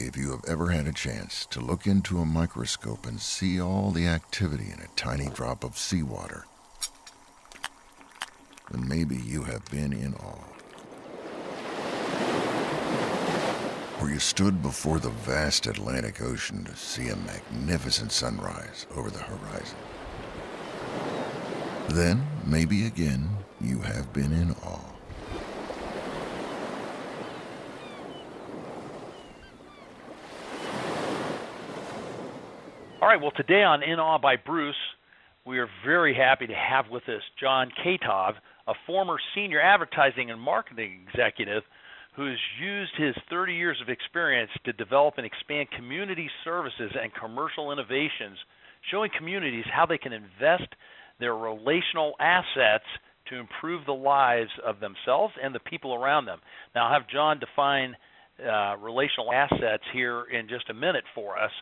If you have ever had a chance to look into a microscope and see all the activity in a tiny drop of seawater, then maybe you have been in awe. Or you stood before the vast Atlantic Ocean to see a magnificent sunrise over the horizon. Then, maybe again, you have been in awe. All right, well, today on In Awe by Bruce, we are very happy to have with us John Katov, a former senior advertising and marketing executive who has used his 30 years of experience to develop and expand community services and commercial innovations, showing communities how they can invest their relational assets to improve the lives of themselves and the people around them. Now, I'll have John define relational assets here in just a minute for us,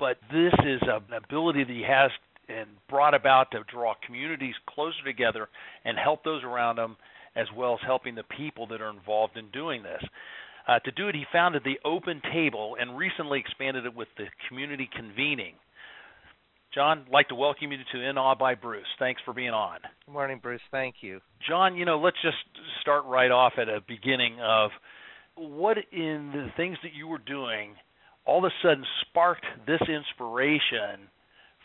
but this is an ability that he has and brought about to draw communities closer together and help those around them, as well as helping the people that are involved in doing this. To do it, he founded the Open Table and recently expanded it with the Community Convening. John, I'd like to welcome you to In Awe by Bruce. Thanks for being on. Good morning, Bruce. Thank you. John, let's just start right off at a beginning of what in the things that you were doing all of a sudden sparked this inspiration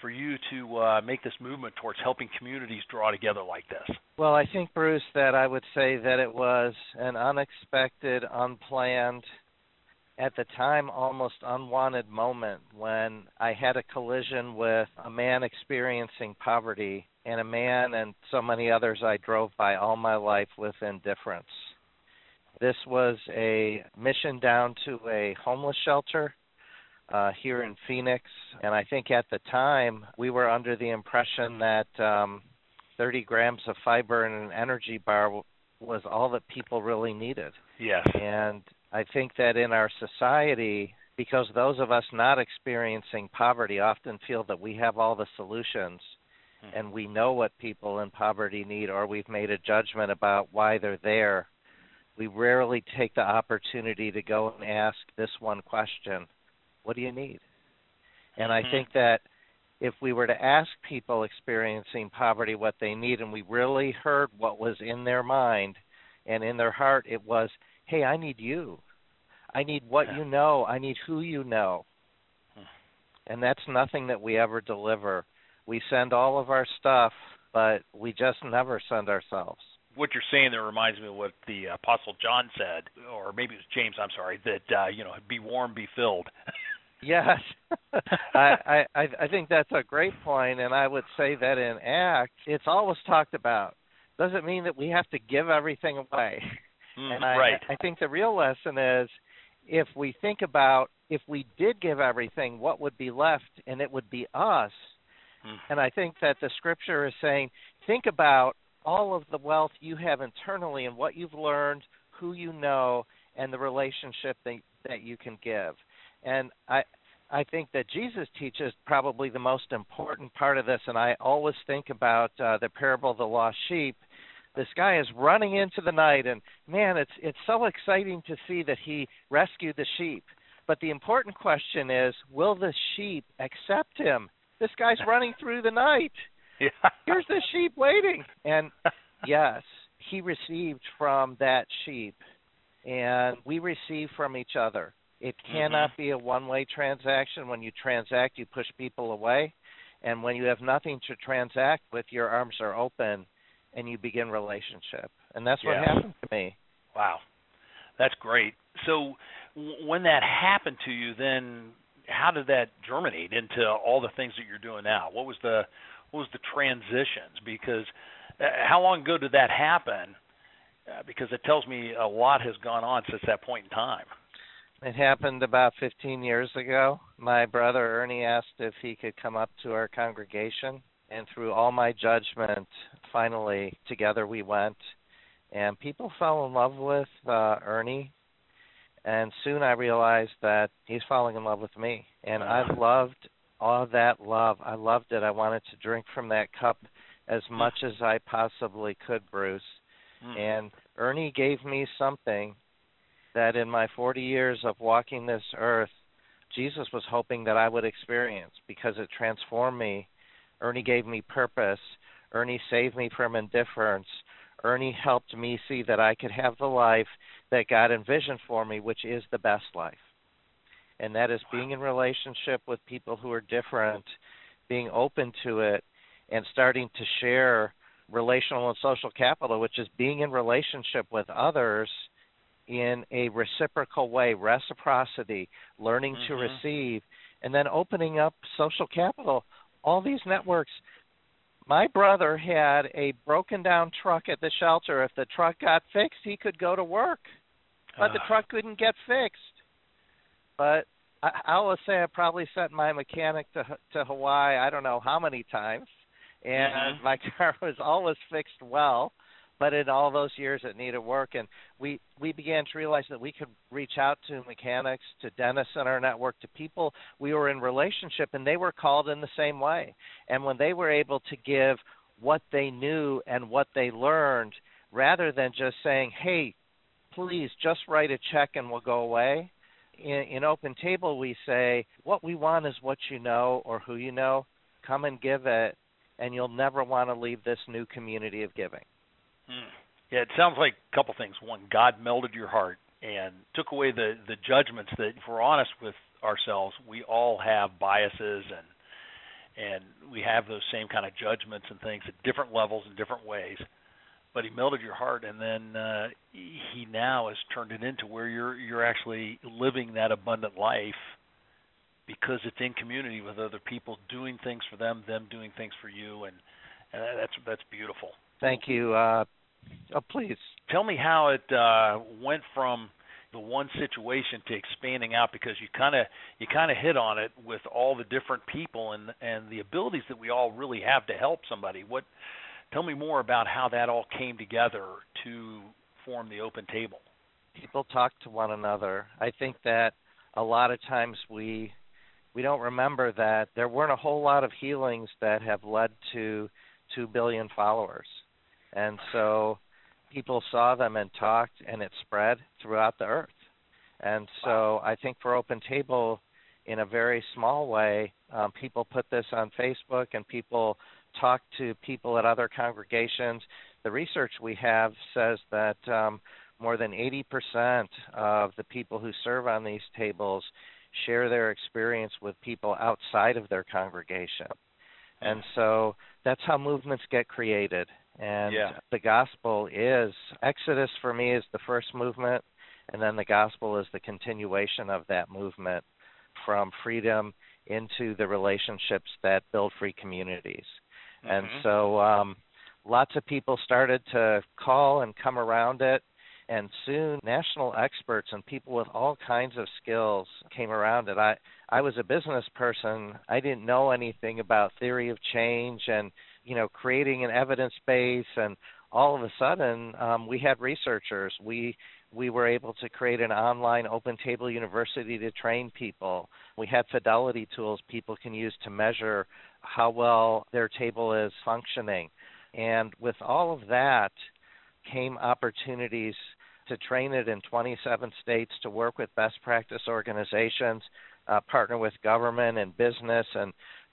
for you to make this movement towards helping communities draw together like this? Well, I think, Bruce, that I would say that it was an unexpected, unplanned, at the time almost unwanted moment when I had a collision with a man experiencing poverty and a man and so many others I drove by all my life with indifference. This was a mission down to a homeless shelter here in Phoenix, and I think at the time we were under the impression that 30 grams of fiber in an energy bar was all that people really needed. Yes. And I think that in our society, because those of us not experiencing poverty often feel that we have all the solutions and we know what people in poverty need, or we've made a judgment about why they're there, we rarely take the opportunity to go and ask this one question: what do you need? And I think that if we were to ask people experiencing poverty what they need, and we really heard what was in their mind and in their heart, it was, hey, I need you. I need what you know. I need who you know. And that's nothing that we ever deliver. We send all of our stuff, but we just never send ourselves. What you're saying there reminds me of what the Apostle John said, or maybe it was James, I'm sorry, that, be warm, be filled. Yes. I think that's a great point, and I would say that in Acts, it's always talked about. Doesn't mean that we have to give everything away. Right. I think the real lesson is if we think about if we did give everything, what would be left, and it would be us. And I think that the Scripture is saying, think about all of the wealth you have internally and what you've learned, who you know, and the relationship that you can give. And I think that Jesus teaches probably the most important part of this, and I always think about the parable of the lost sheep. This guy is running into the night, and, man, it's so exciting to see that he rescued the sheep. But the important question is, will the sheep accept him? This guy's running through the night. Yeah. Here's the sheep waiting. And yes, he received from that sheep, and we receive from each other. It cannot be a one-way transaction. When you transact, you push people away. And when you have nothing to transact with, your arms are open, and you begin relationship. And that's what happened to me. Wow. That's great. So when that happened to you, then how did that germinate into all the things that you're doing now? What was the transitions? Because how long ago did that happen? Because it tells me a lot has gone on since that point in time. It happened about 15 years ago. My brother Ernie asked if he could come up to our congregation, and through all my judgment, finally, together we went, and people fell in love with Ernie, and soon I realized that he's falling in love with me, and I've loved all that love. I loved it. I wanted to drink from that cup as much as I possibly could, Bruce. And Ernie gave me something that in my 40 years of walking this earth, Jesus was hoping that I would experience, because it transformed me. Ernie gave me purpose. Ernie saved me from indifference. Ernie helped me see that I could have the life that God envisioned for me, which is the best life. And that is being in relationship with people who are different, being open to it, and starting to share relational and social capital, which is being in relationship with others in a reciprocal way, reciprocity, learning to receive, and then opening up social capital, all these networks. My brother had a broken down truck at the shelter. If the truck got fixed, he could go to work, but the truck couldn't get fixed. But I will say I probably sent my mechanic to Hawaii I don't know how many times, and my car was always fixed well. But in all those years, it needed work, and we began to realize that we could reach out to mechanics, to dentists in our network, to people we were in relationship, and they were called in the same way. And when they were able to give what they knew and what they learned, rather than just saying, hey, please just write a check and we'll go away, in Open Table we say, what we want is what you know or who you know. Come and give it, and you'll never want to leave this new community of giving. Yeah, it sounds like a couple things. One, God melded your heart and took away the judgments that, if we're honest with ourselves, we all have biases and we have those same kind of judgments and things at different levels in different ways. But he melded your heart, and then he now has turned it into where you're actually living that abundant life, because it's in community with other people, doing things for them doing things for you, and that's beautiful. Thank you. Please tell me how it went from the one situation to expanding out, because you kind of hit on it with all the different people and the abilities that we all really have to help somebody. Tell me more about how that all came together to form the Open Table. People talk to one another. I think that a lot of times we don't remember that there weren't a whole lot of healings that have led to 2 billion followers. And so people saw them and talked, and it spread throughout the earth. And so I think for Open Table, in a very small way, people put this on Facebook, and people talk to people at other congregations. The research we have says that more than 80% of the people who serve on these tables share their experience with people outside of their congregation. And so that's how movements get created. And the gospel is, Exodus for me is the first movement, and then the gospel is the continuation of that movement from freedom into the relationships that build free communities. And so lots of people started to call and come around it, and soon national experts and people with all kinds of skills came around it. I was a business person. I didn't know anything about theory of change and creating an evidence base, and all of a sudden we had researchers. We were able to create an online Open Table University to train people. We had fidelity tools people can use to measure how well their table is functioning. And with all of that came opportunities to train it in 27 states, to work with best practice organizations, partner with government and business, and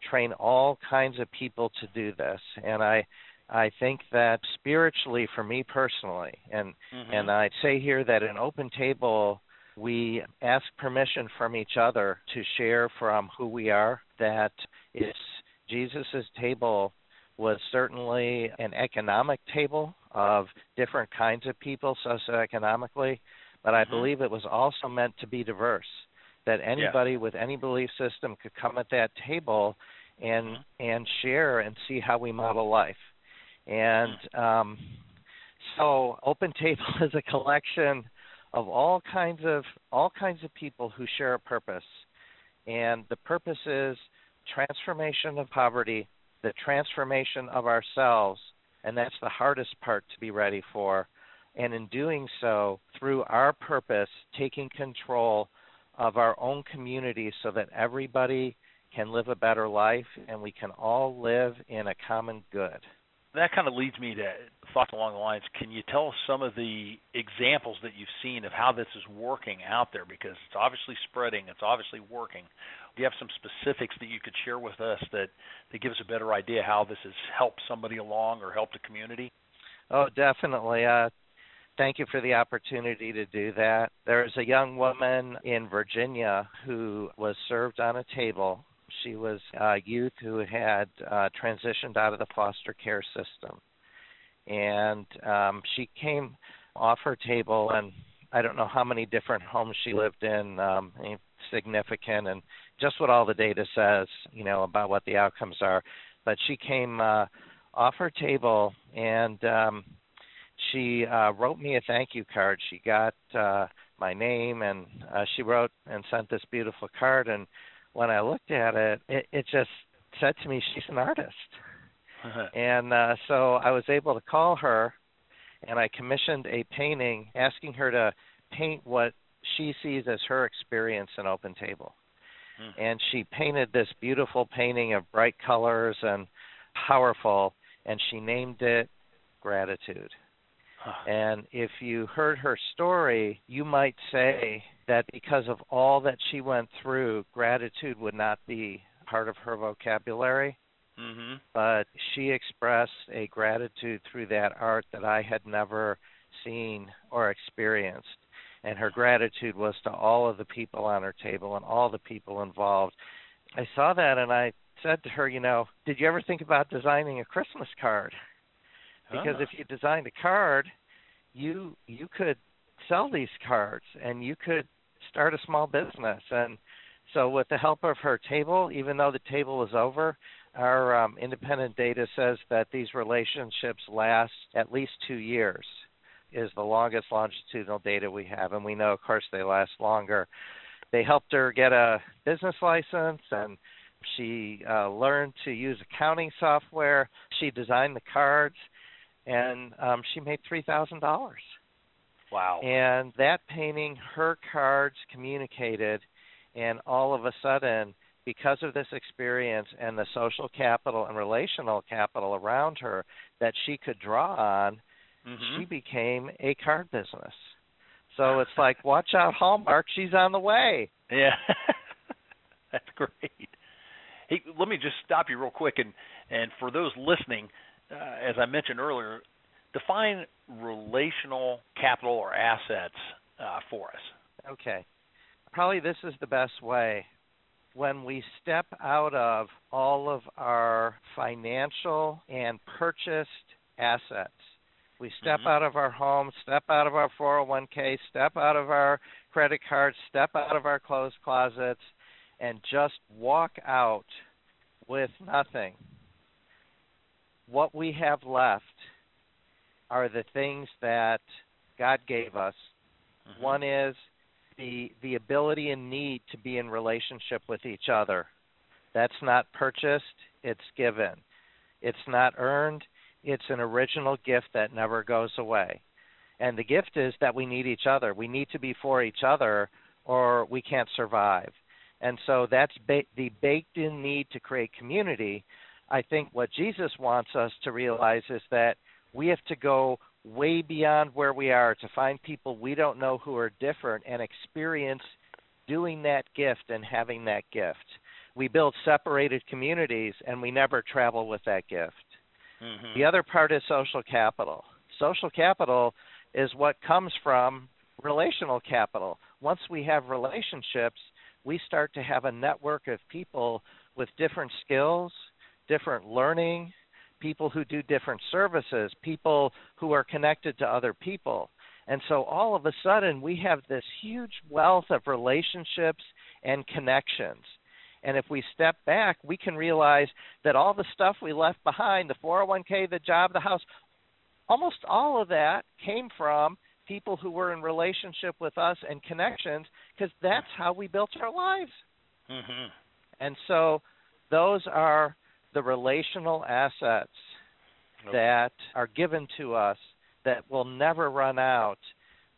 train all kinds of people to do this. And I think that spiritually, for me personally, and I say here that in Open Table, we ask permission from each other to share from who we are, that it's Jesus's table was certainly an economic table of different kinds of people socioeconomically, but I believe it was also meant to be diverse, that anybody with any belief system could come at that table and share and see how we model life. And so Open Table is a collection of all kinds of people who share a purpose. And the purpose is transformation of poverty, the transformation of ourselves, and that's the hardest part to be ready for. And in doing so, through our purpose, taking control of our own community so that everybody can live a better life and we can all live in a common good. that kind of leads me to thoughts along the lines, can you tell us some of the examples that you've seen of how this is working out there? Because it's obviously spreading, it's obviously working. Do you have some specifics that you could share with us that give us a better idea how this has helped somebody along or helped a community? Oh, definitely. Thank you for the opportunity to do that. There is a young woman in Virginia who was served on a table. She was a youth who had transitioned out of the foster care system. And she came off her table, and I don't know how many different homes she lived in, significant, and just what all the data says, you know, about what the outcomes are. But she came off her table, and she wrote me a thank you card. She got my name, and she wrote and sent this beautiful card. And when I looked at it, it just said to me, she's an artist. Uh-huh. And so I was able to call her, and I commissioned a painting asking her to paint what she sees as her experience in Open Table. Uh-huh. And she painted this beautiful painting of bright colors and powerful, and she named it Gratitude. Uh-huh. And if you heard her story, you might say that because of all that she went through, gratitude would not be part of her vocabulary. Mm-hmm. But she expressed a gratitude through that art that I had never seen or experienced. And her gratitude was to all of the people on her table and all the people involved. I saw that, and I said to her, you know, did you ever think about designing a Christmas card? Because if you designed a card, you could sell these cards, and you could start a small business. And so with the help of her table, even though the table was over, our independent data says that these relationships last at least 2 years, is the longest longitudinal data we have. And we know, of course, they last longer. They helped her get a business license, and she learned to use accounting software. She designed the cards, and she made $3,000. Wow. And that painting, her cards communicated, and all of a sudden, because of this experience and the social capital and relational capital around her that she could draw on, mm-hmm. she became a card business. So it's like, watch out, Hallmark, she's on the way. Yeah, that's great. Hey, let me just stop you real quick, and for those listening, as I mentioned earlier, define relational capital or assets for us. Okay. Probably this is the best way. When we step out of all of our financial and purchased assets, we step mm-hmm. out of our home, step out of our 401k, step out of our credit cards, step out of our clothes closets, and just walk out with nothing. What we have left are the things that God gave us. Mm-hmm. One is the ability and need to be in relationship with each other. That's not purchased, it's given. It's not earned, it's an original gift that never goes away. And the gift is that we need each other. We need to be for each other, or we can't survive. And so that's the baked-in need to create community. I think what Jesus wants us to realize is that we have to go way beyond where we are to find people we don't know who are different and experience doing that gift and having that gift. We build separated communities, and we never travel with that gift. Mm-hmm. The other part is social capital. Social capital is what comes from relational capital. Once we have relationships, we start to have a network of people with different skills, different learning, people who do different services, people who are connected to other people. And so all of a sudden, we have this huge wealth of relationships and connections. And if we step back, we can realize that all the stuff we left behind, the 401k, the job, the house, almost all of that came from people who were in relationship with us and connections, because that's how we built our lives. Mm-hmm. And so those are the relational assets that are given to us that will never run out.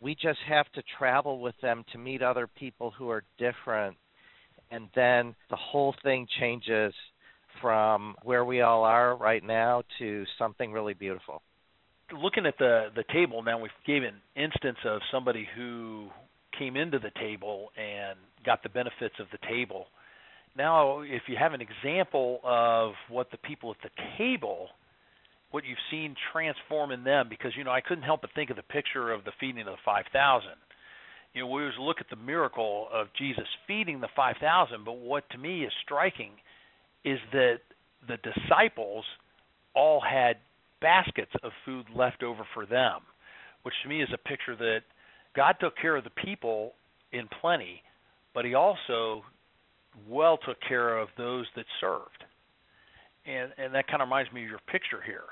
We just have to travel with them to meet other people who are different, and then the whole thing changes from where we all are right now to something really beautiful. Looking at the table now, we gave an instance of somebody who came into the table and got the benefits of the table. Now, if you have an example of what the people at the table, what you've seen transform in them, because, you know, I couldn't help but think of the picture of the feeding of the 5,000. You know, we always look at the miracle of Jesus feeding the 5,000, but what to me is striking is that the disciples all had baskets of food left over for them, which to me is a picture that God took care of the people in plenty, but he also well took care of those that served. And that kind of reminds me of your picture here.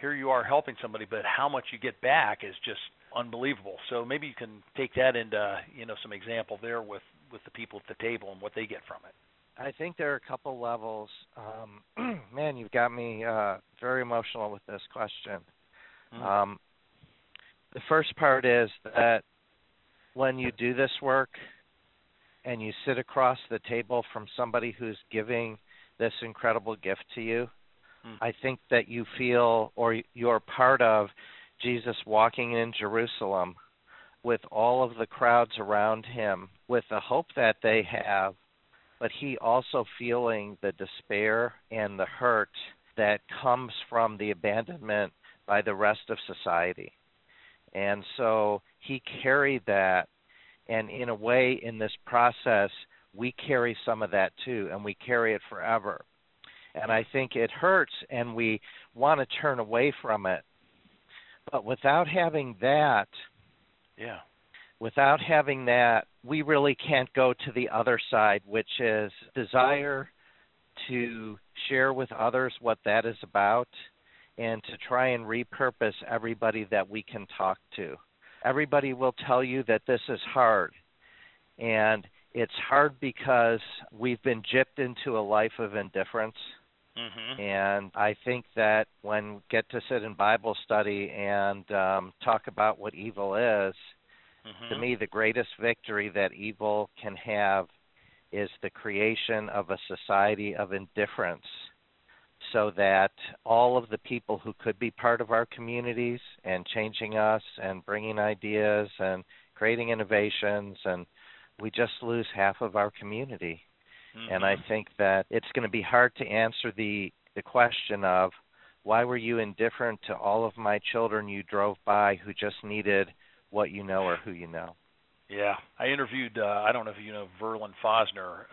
Here you are helping somebody, but how much you get back is just unbelievable. So maybe you can take that into, you know, some example there with the people at the table and what they get from it. I think there are a couple levels. Man, you've got me very emotional with this question. Mm-hmm. The first part is that when you do this work and you sit across the table from somebody who's giving this incredible gift to you, mm-hmm. I think that you feel, or you're part of, Jesus walking in Jerusalem with all of the crowds around him, with the hope that they have, but he also feeling the despair and the hurt that comes from the abandonment by the rest of society. And so he carried that, and in a way, in this process, we carry some of that too, and we carry it forever. And I think it hurts, and we want to turn away from it. But without having that, we really can't go to the other side, which is desire to share with others what that is about and to try and repurpose everybody that we can talk to. Everybody will tell you that this is hard, and it's hard because we've been gypped into a life of indifference. Mm-hmm. And I think that when we get to sit in Bible study and talk about what evil is, mm-hmm. to me the greatest victory that evil can have is the creation of a society of indifference, so that all of the people who could be part of our communities and changing us and bringing ideas and creating innovations, and we just lose half of our community. Mm-hmm. And I think that it's going to be hard to answer the question of why were you indifferent to all of my children you drove by who just needed what you know or who you know. Yeah. I interviewed, I don't know if you know Verlin Fosner,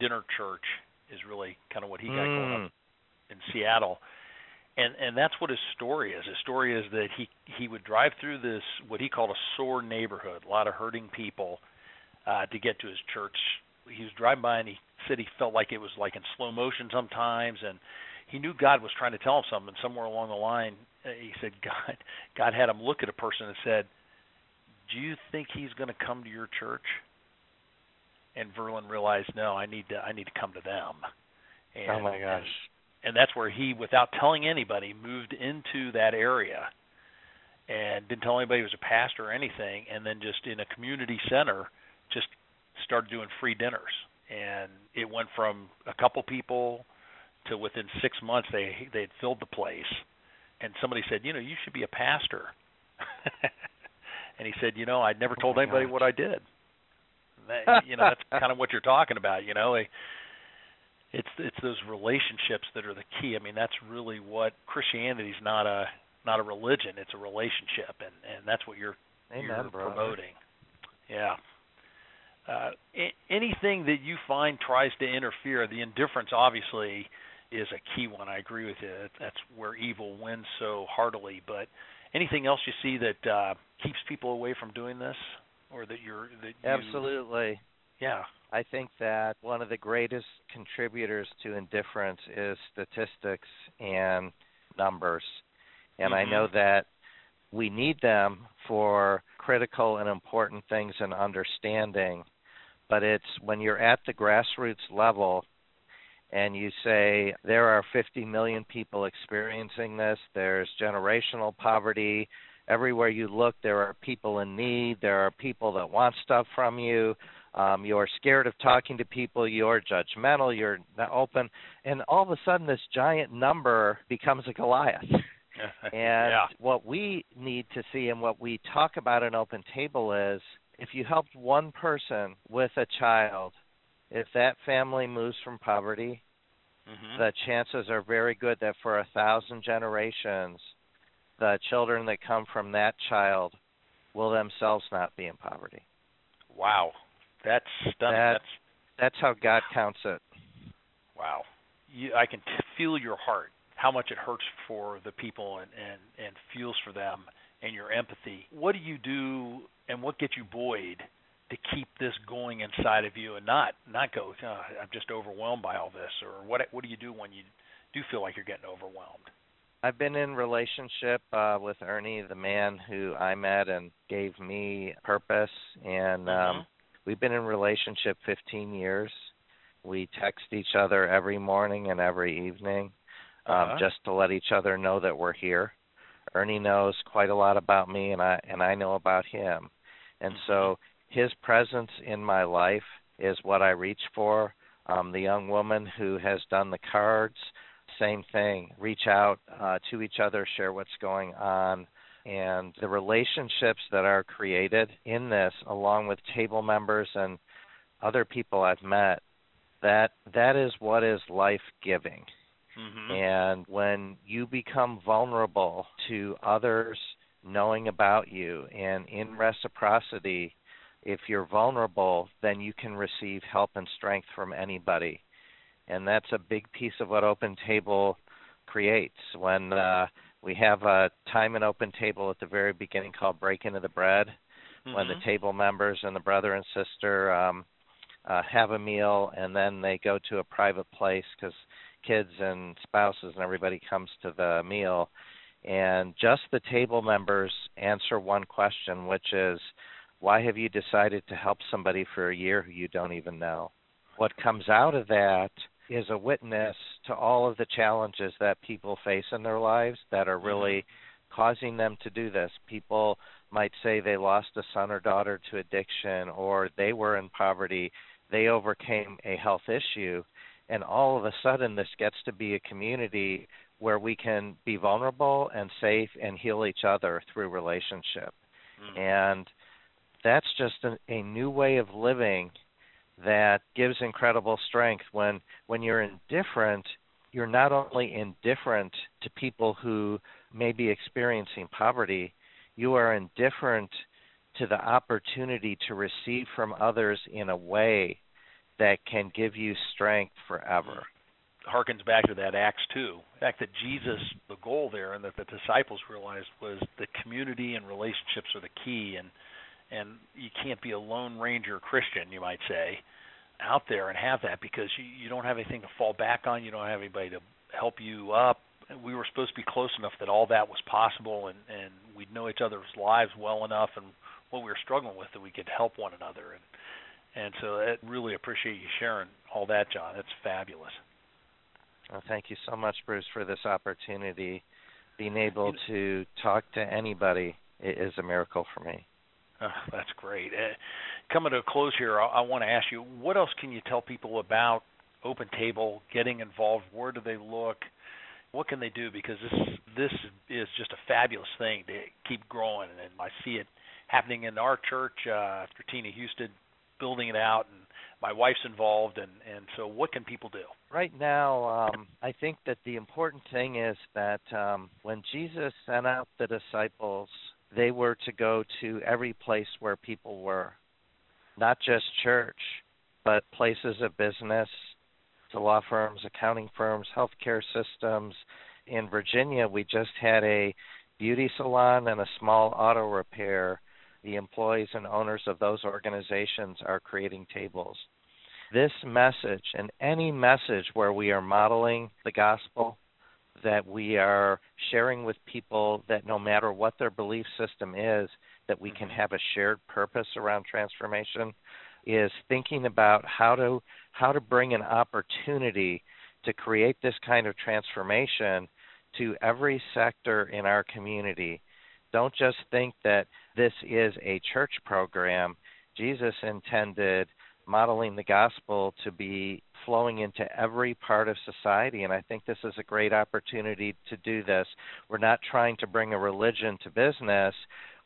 Dinner Church is really kind of what he got going on in Seattle. And that's what his story is. His story is that he would drive through this, what he called a sore neighborhood, a lot of hurting people to get to his church. He was driving by and he said he felt like it was like in slow motion sometimes, and he knew God was trying to tell him something. And somewhere along the line, he said God had him look at a person and said, "Do you think he's going to come to your church?" And Verlin realized, "No, I need to come to them." And, oh my gosh! And that's where he, without telling anybody, moved into that area and didn't tell anybody he was a pastor or anything. And then just in a community center, just started doing free dinners, and it went from a couple people to within 6 months they had filled the place. And somebody said, "You know, you should be a pastor." And he said, "You know, I never told anybody what I did." That, you know, that's kind of what you're talking about. You know, it's those relationships that are the key. I mean, that's really what Christianity is, not a religion. It's a relationship, and that's what you're promoting. Yeah. Anything that you find tries to interfere, the indifference obviously is a key one. I agree with you. That's where evil wins so heartily. But anything else you see that keeps people away from doing this, or that you're absolutely. Yeah, I think that one of the greatest contributors to indifference is statistics and numbers, and mm-hmm. I know that we need them for critical and important things and understanding. But it's when you're at the grassroots level and you say there are 50 million people experiencing this, there's generational poverty, everywhere you look there are people in need, there are people that want stuff from you, You're scared of talking to people, you're judgmental, you're not open, and all of a sudden this giant number becomes a Goliath. And what we need to see and what we talk about in Open Table is if you helped one person with a child, if that family moves from poverty, the chances are very good that for 1,000 generations, the children that come from that child will themselves not be in poverty. Wow. That's stunning. That's how God counts it. Wow. I can feel your heart, how much it hurts for the people and feels for them and your empathy. What do you do and what gets you buoyed to keep this going inside of you and not go, oh, I'm just overwhelmed by all this? Or what do you do when you do feel like you're getting overwhelmed? I've been in relationship with Ernie, the man who I met and gave me purpose. And we've been in relationship 15 years. We text each other every morning and every evening just to let each other know that we're here. Ernie knows quite a lot about me, and I know about him. And so his presence in my life is what I reach for. The young woman who has done the cards, same thing. Reach out to each other, share what's going on. And the relationships that are created in this, along with table members and other people I've met, that is what is life-giving. And when you become vulnerable to others knowing about you, and in reciprocity, if you're vulnerable, then you can receive help and strength from anybody. And that's a big piece of what Open Table creates. When we have a time in Open Table at the very beginning called Break Into the Bread, when the table members and the brother and sister have a meal, and then they go to a private place because kids and spouses and everybody comes to the meal. And just the table members answer one question, which is, why have you decided to help somebody for a year who you don't even know? What comes out of that is a witness to all of the challenges that people face in their lives that are really causing them to do this. People might say they lost a son or daughter to addiction, or they were in poverty, they overcame a health issue, and all of a sudden this gets to be a community where we can be vulnerable and safe and heal each other through relationship. And that's just a new way of living that gives incredible strength. When you're indifferent, you're not only indifferent to people who may be experiencing poverty, you are indifferent to the opportunity to receive from others in a way that can give you strength forever. Harkens back to that Acts 2. The fact that Jesus, the goal there, and that the disciples realized was the community and relationships are the key, and you can't be a lone ranger Christian, you might say, out there and have that, because you don't have anything to fall back on. You don't have anybody to help you up. We were supposed to be close enough that all that was possible, and we'd know each other's lives well enough and what we were struggling with that we could help one another. And so I really appreciate you sharing all that, John. That's fabulous. Well, thank you so much, Bruce, for this opportunity. Being able to talk to anybody is a miracle for me. Oh, that's great. Coming to a close here, I want to ask you, what else can you tell people about Open Table, getting involved? Where do they look? What can they do? Because this is just a fabulous thing to keep growing, and I see it happening in our church after Tina Houston building it out, and my wife's involved, and so what can people do? Right now, I think that the important thing is that when Jesus sent out the disciples, they were to go to every place where people were, not just church, but places of business, to law firms, accounting firms, healthcare systems. In Virginia, we just had a beauty salon and a small auto repair. The employees and owners of those organizations are creating tables. This message, and any message where we are modeling the gospel, that we are sharing with people that no matter what their belief system is, that we can have a shared purpose around transformation, is thinking about how to bring an opportunity to create this kind of transformation to every sector in our community. Don't just think that this is a church program. Jesus intended modeling the gospel to be flowing into every part of society, and I think this is a great opportunity to do this. We're not trying to bring a religion to business.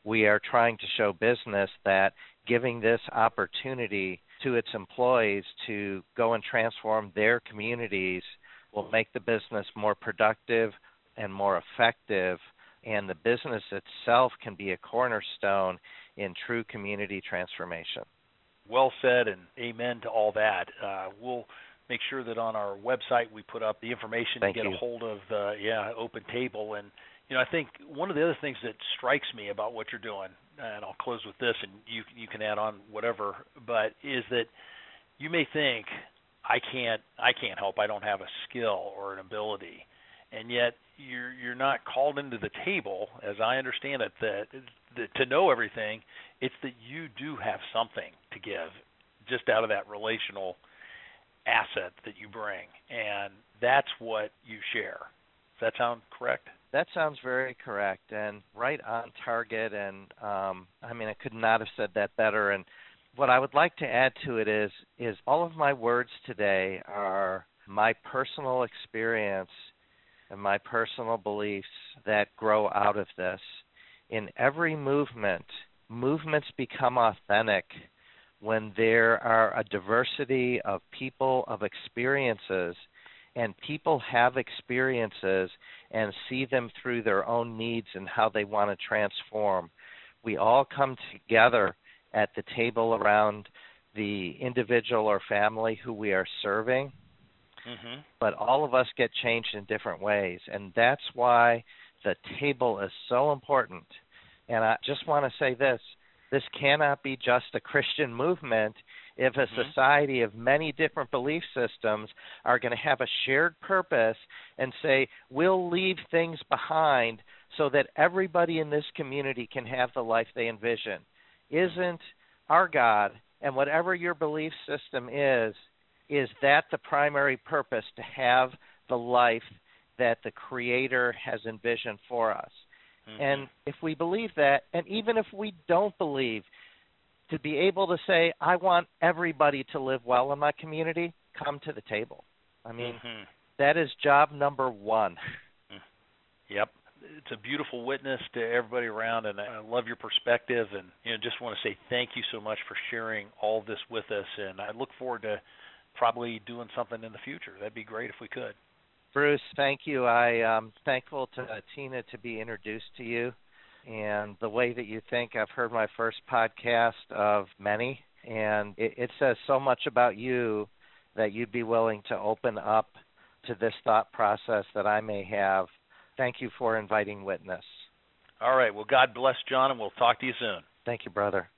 We are trying to show business that giving this opportunity to its employees to go and transform their communities will make the business more productive and more effective, and the business itself can be a cornerstone in true community transformation. Well said, and amen to all that. We'll make sure that on our website we put up the information to get a hold of Open Table. And you know, I think one of the other things that strikes me about what you're doing, and I'll close with this, and you can add on whatever, but is that you may think I can't help, I don't have a skill or an ability, and yet you're not called into the table, as I understand it, that to know everything. It's that you do have something to give just out of that relational asset that you bring, and that's what you share. Does that sound correct? That sounds very correct and right on target, and I could not have said that better. And what I would like to add to it is all of my words today are my personal experience and my personal beliefs that grow out of this. In every movement, movements become authentic when there are a diversity of people, of experiences, and people have experiences and see them through their own needs and how they want to transform. We all come together at the table around the individual or family who we are serving, mm-hmm. but all of us get changed in different ways, and that's why the table is so important. And I just want to say this cannot be just a Christian movement if a society of many different belief systems are going to have a shared purpose and say, we'll leave things behind so that everybody in this community can have the life they envision. Isn't our God, and whatever your belief system is that the primary purpose, to have the life that the Creator has envisioned for us? Mm-hmm. And if we believe that, and even if we don't believe, to be able to say, I want everybody to live well in my community, come to the table. Mm-hmm. That is job number one. Yep. It's a beautiful witness to everybody around, and I love your perspective. And just want to say thank you so much for sharing all this with us, and I look forward to probably doing something in the future. That'd be great if we could. Bruce, thank you. I am thankful to Tina to be introduced to you, and the way that you think. I've heard my first podcast of many, and it says so much about you that you'd be willing to open up to this thought process that I may have. Thank you for inviting witness. All right. Well, God bless, John, and we'll talk to you soon. Thank you, brother.